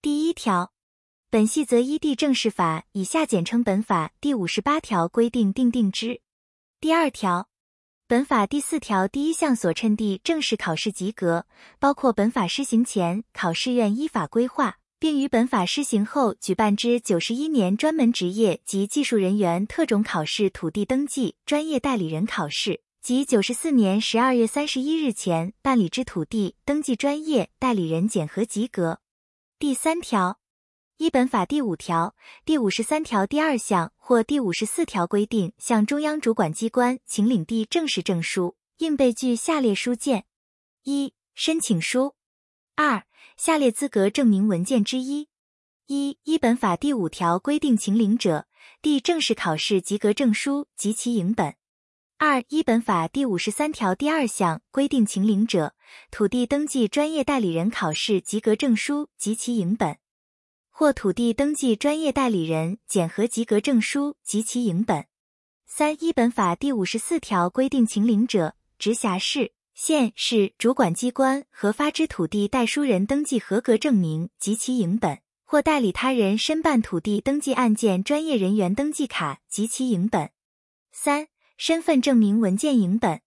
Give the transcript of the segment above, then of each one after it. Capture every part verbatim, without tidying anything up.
第一条，本细则依地政事法（以下简称本法）第五十八条规定订定之。第二条，本法第四条第一项所称地政士考试及格，包括本法施行前考试院依法规划，并于本法施行后举办之九十一年专门职业及技术人员特种考试土地登记专业代理人考试，及九十四年十二月三十一日前办理之土地登记专业代理人检核及格。第三条，依本法第五条、第五十三条第二项或第五十四条规定向中央主管机关请领地政士证书，应备具下列书件：一、申请书；二、下列资格证明文件之一。一、依本法第五条规定请领者，地政士考试及格证书及其影本。二、依本法第五十三条第二项规定请领者，土地登记专业代理人考试及格证书及其影本，或土地登记专业代理人检核及格证书及其影本。三、依本法第五十四条规定请领者，直辖市、县市主管机关核发之土地代书人登记合格证明及其影本，或代理他人申办土地登记案件专业人员登记卡及其影本。三、身份证明文件影本，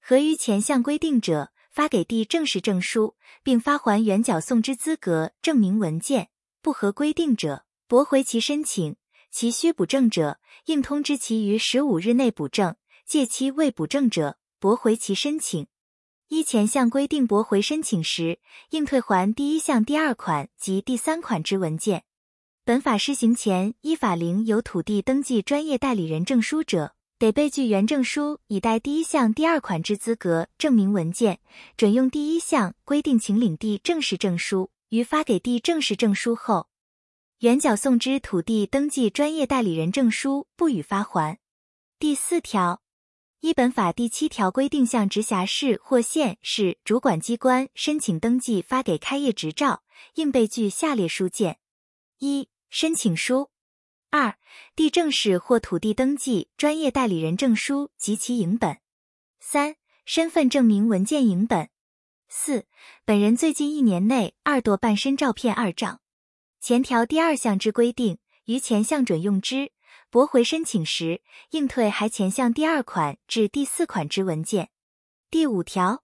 合于前项规定者，发给地政士证书，并发还原缴送之资格证明文件；不合规定者，驳回其申请；其需补正者，应通知其于十五日内补正；届期未补正者，驳回其申请。依前项规定驳回申请时，应退还第一项第二款及第三款之文件。本法施行前依法领有土地登记专业代理人证书者，得备具原证书以代第一项第二款之资格证明文件，准用第一项规定请领地政士证书，于发给地政士证书后，原缴送之土地登记专业代理人证书不予发还。第四条，依本法第七条规定向直辖市或县市主管机关申请登记发给开业执照，应备具下列书件：一、申请书；二、地政士或土地登记专业代理人证书及其影本；三、身份证明文件影本；四、本人最近一年内二度半身照片二张。前条第二项之规定，于前项准用之，驳回申请时，应退还前项第二款至第四款之文件。第五条，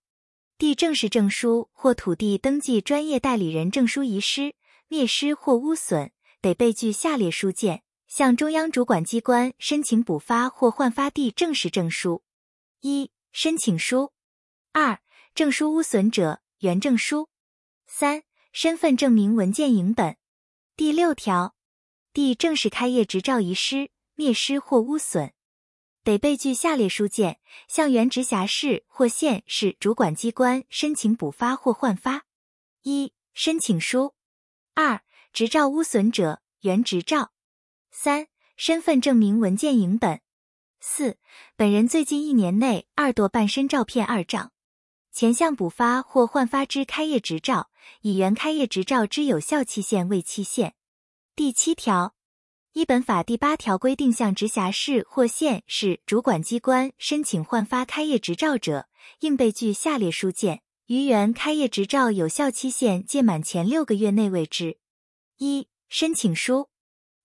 地政士证书或土地登记专业代理人证书遗失、灭失或污损，得备具下列书件，向中央主管机关申请补发或换发地政士证书：一、申请书；二、证书污损者，原证书；三、身份证明文件影本。第六条，地政士开业执照遗失、灭失或污损，得备具下列书件，向原直辖市或县市主管机关申请补发或换发：一、申请书；二、执照污损者，原执照；三、身份证明文件影本；四、本人最近一年内二度半身照片二张。前项补发或换发之开业执照，以原开业执照之有效期限为期限。第七条，依本法第八条规定向直辖市或县市主管机关申请换发开业执照者，应备具下列书件，于原开业执照有效期限届满前六个月内为之：一、申请书；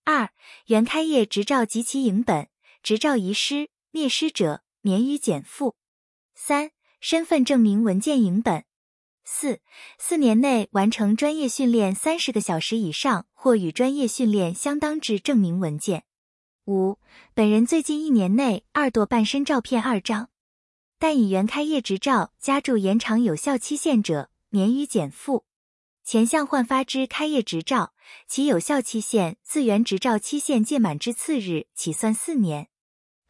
二、原开业执照及其影本，执照遗失、灭失者，免予减负；三、身份证明文件影本；四、四年内完成专业训练三十个小时以上或与专业训练相当之证明文件；五、本人最近一年内二度半身照片二张。但以原开业执照加注延长有效期限者，免予减负。前项换发之开业执照，其有效期限自原执照期限届满之次日起算四年。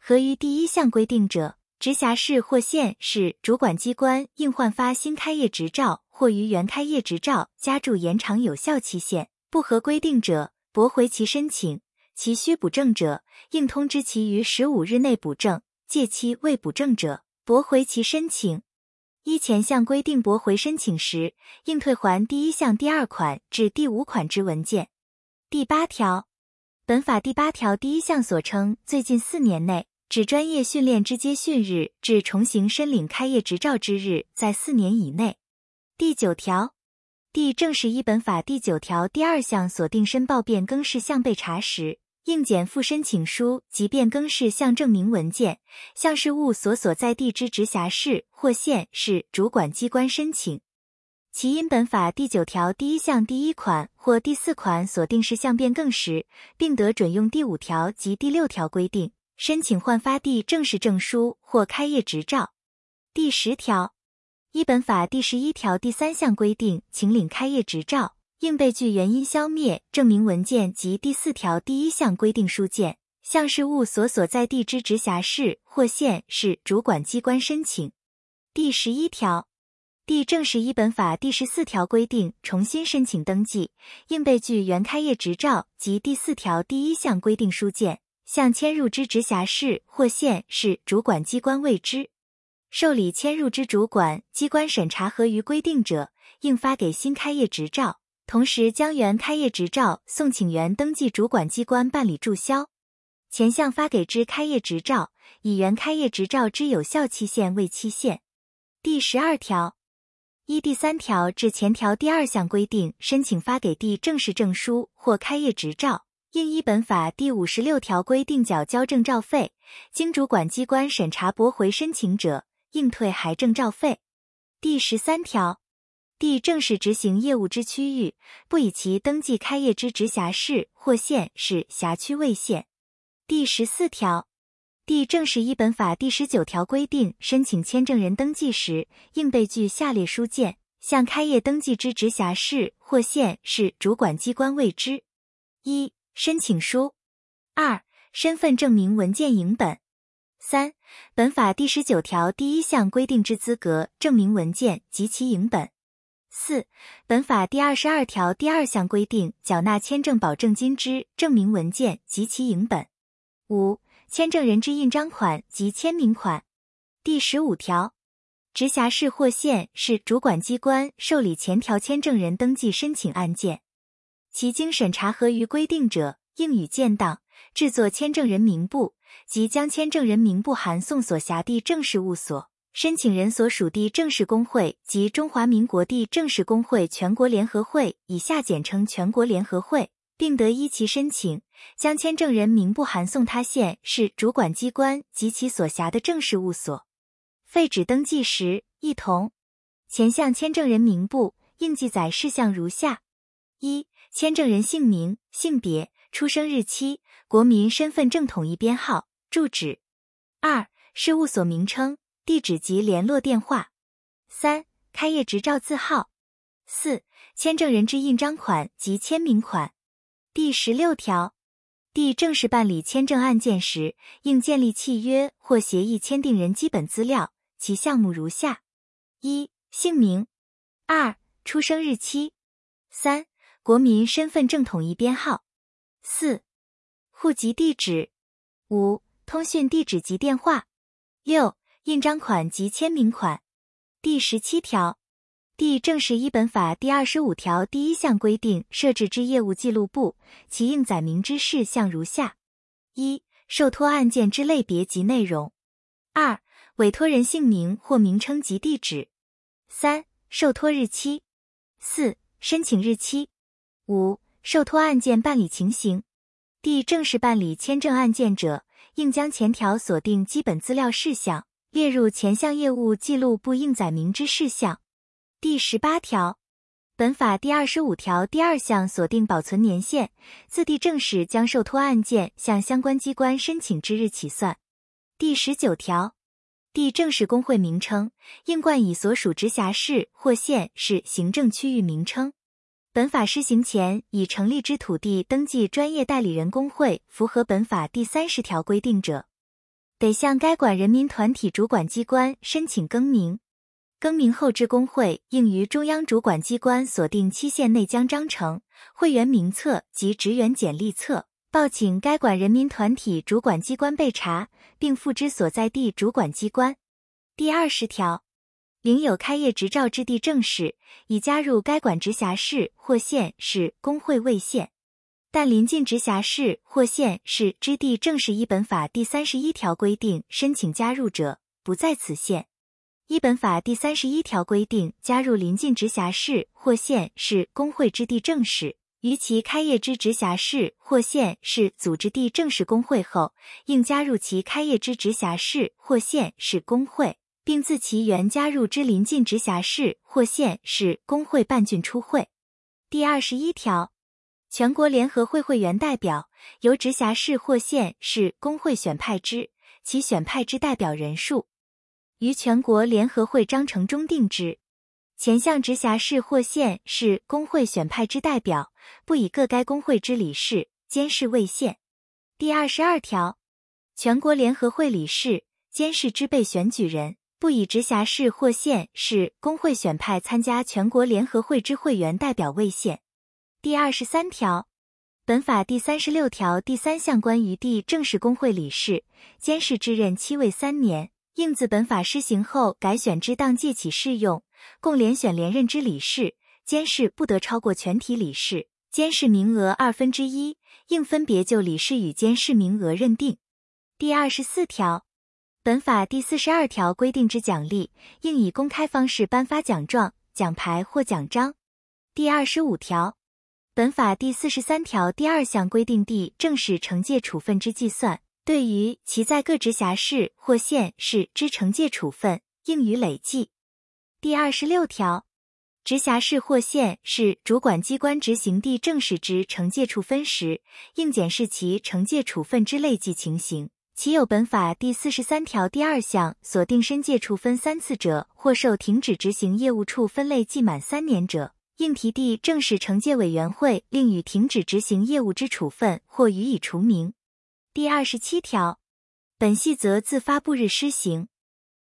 合于第一项规定者，直辖市或县市主管机关应换发新开业执照或于原开业执照加注延长有效期限；不合规定者，驳回其申请；其需补正者，应通知其于十五日内补正；届期未补正者，驳回其申请。依前项规定驳回申请时，应退还第一项第二款至第五款之文件。第八条，本法第八条第一项所称最近四年内，指专业训练之接训日至重行申领开业执照之日在四年以内。第九条，第正是一本法第九条第二项所定申报变更事项备查时，应检附申请书及变更事项证明文件，向事务所所在地之直辖市或县市主管机关申请。其因本法第九条第一项第一款或第四款所定事项变更时，并得准用第五条及第六条规定，申请换发地正式证书或开业执照。第十条，依本法第十一条第三项规定请领开业执照，应备具原因消灭证明文件及第四条第一项规定书件，向事务所所在地之直辖市或县市主管机关申请。第十一条，第正是依本法第十四条规定重新申请登记，应备具原开业执照及第四条第一项规定书件，向迁入之直辖市或县市主管机关未知。受理迁入之主管机关审查合于规定者，应发给新开业执照，同时将原开业执照送请原登记主管机关办理注销。前项发给之开业执照，以原开业执照之有效期限为期限。第十二条，依第三条至前条第二项规定申请发给地正式证书或开业执照，应依本法第五十六条规定缴交证照费，经主管机关审查驳回申请者，应退还证照费。第十三条，地正式执行业务之区域，不以其登记开业之直辖市或县市辖区为限。第十四条，地正式依本法第十九条规定申请签证人登记时，应备具下列书件，向开业登记之直辖市或县市主管机关未知：一、申请书；二、身份证明文件影本；三、本法第十九条第一项规定之资格证明文件及其影本；四、本法第二十二条第二项规定缴纳签证保证金之证明文件及其影本；五、签证人之印章款及签名款。第十五条，直辖市或县市主管机关受理前条签证人登记申请案件，其经审查合于规定者，应予建档，制作签证人名簿，即将签证人名簿函送所辖地政事务所、申请人所属地政事工会及中华民国地政事工会全国联合会（以下简称全国联合会），并得依其申请，将签证人名簿函送他县市主管机关及其所辖的政事务所。废止登记时，一同前项签证人名簿应记载事项如下：一、签证人姓名、性别、出生日期、国民身份证统一编号、住址；二、事务所名称、地址及联络电话；三、开业执照字号；四、签证人之印章款及签名款。第十六条，地正式办理签证案件时，应建立契约或协议签订人基本资料，其项目如下：一、姓名；二、出生日期；三、国民身份证统一编号；四、户籍地址；五、通讯地址及电话；六、印章款及签名款。第十七条，地正式依本法第二十五条第一项规定设置之业务记录簿，其应载明之事项如下：一、受托案件之类别及内容；二、委托人姓名或名称及地址；三、受托日期；四、申请日期；五、受托案件办理情形。地正式办理签证案件者，应将前条所定基本资料事项列入前项业务记录簿应载明之事项。第十八条，本法第二十五条第二项所定保存年限，自地正式将受托案件向相关机关申请之日起算。第十九条，地正式工会名称应冠以所属直辖市或县市行政区域名称。本法施行前已成立之土地登记专业代理人工会，符合本法第三十条规定者，得向该管人民团体主管机关申请更名。更名后之工会，应于中央主管机关所定期限内将章程、会员名册及职员简历册报请该管人民团体主管机关备查，并付之所在地主管机关。第二十条，领有开业执照之地正式，已加入该管直辖市或县市工会为限，但临近直辖市或县市之地正式依本法第三十一条规定申请加入者，不在此限。依本法第三十一条规定加入邻近直辖市或县市工会之地政士，于其开业之直辖市或县市组织地政士工会后，应加入其开业之直辖市或县市工会，并自其原加入之邻近直辖市或县市工会办郡出会。第二十一条，全国联合会会员代表由直辖市或县市工会选派之，其选派之代表人数，于全国联合会章程中定之。前项直辖市或县市工会选派之代表，不以各该工会之理事、监事为限。第二十二条，全国联合会理事、监事之被选举人，不以直辖市或县市工会选派参加全国联合会之会员代表为限。第二十三条，本法第三十六条第三项关于地政士工会理事、监事之任期为三年，应自本法施行后改选之当届起适用，共连选连任之理事、监事不得超过全体理事、监事名额二分之一，应分别就理事与监事名额认定。第二十四条，本法第四十二条规定之奖励，应以公开方式颁发奖状、奖牌或奖章。第二十五条，本法第四十三条第二项规定地政士惩戒处分之计算，对于其在各直辖市或县市之惩戒处分，应予累计。第二十六条，直辖市或县市主管机关执行地政士之惩戒处分时，应检视其惩戒处分之累计情形，其有本法第四十三条第二项所定申诫处分三次者，或受停止执行业务处分累计满三年者，应提地政士惩戒委员会另予停止执行业务之处分或予以除名。第二十七条，本细则自发布日施行，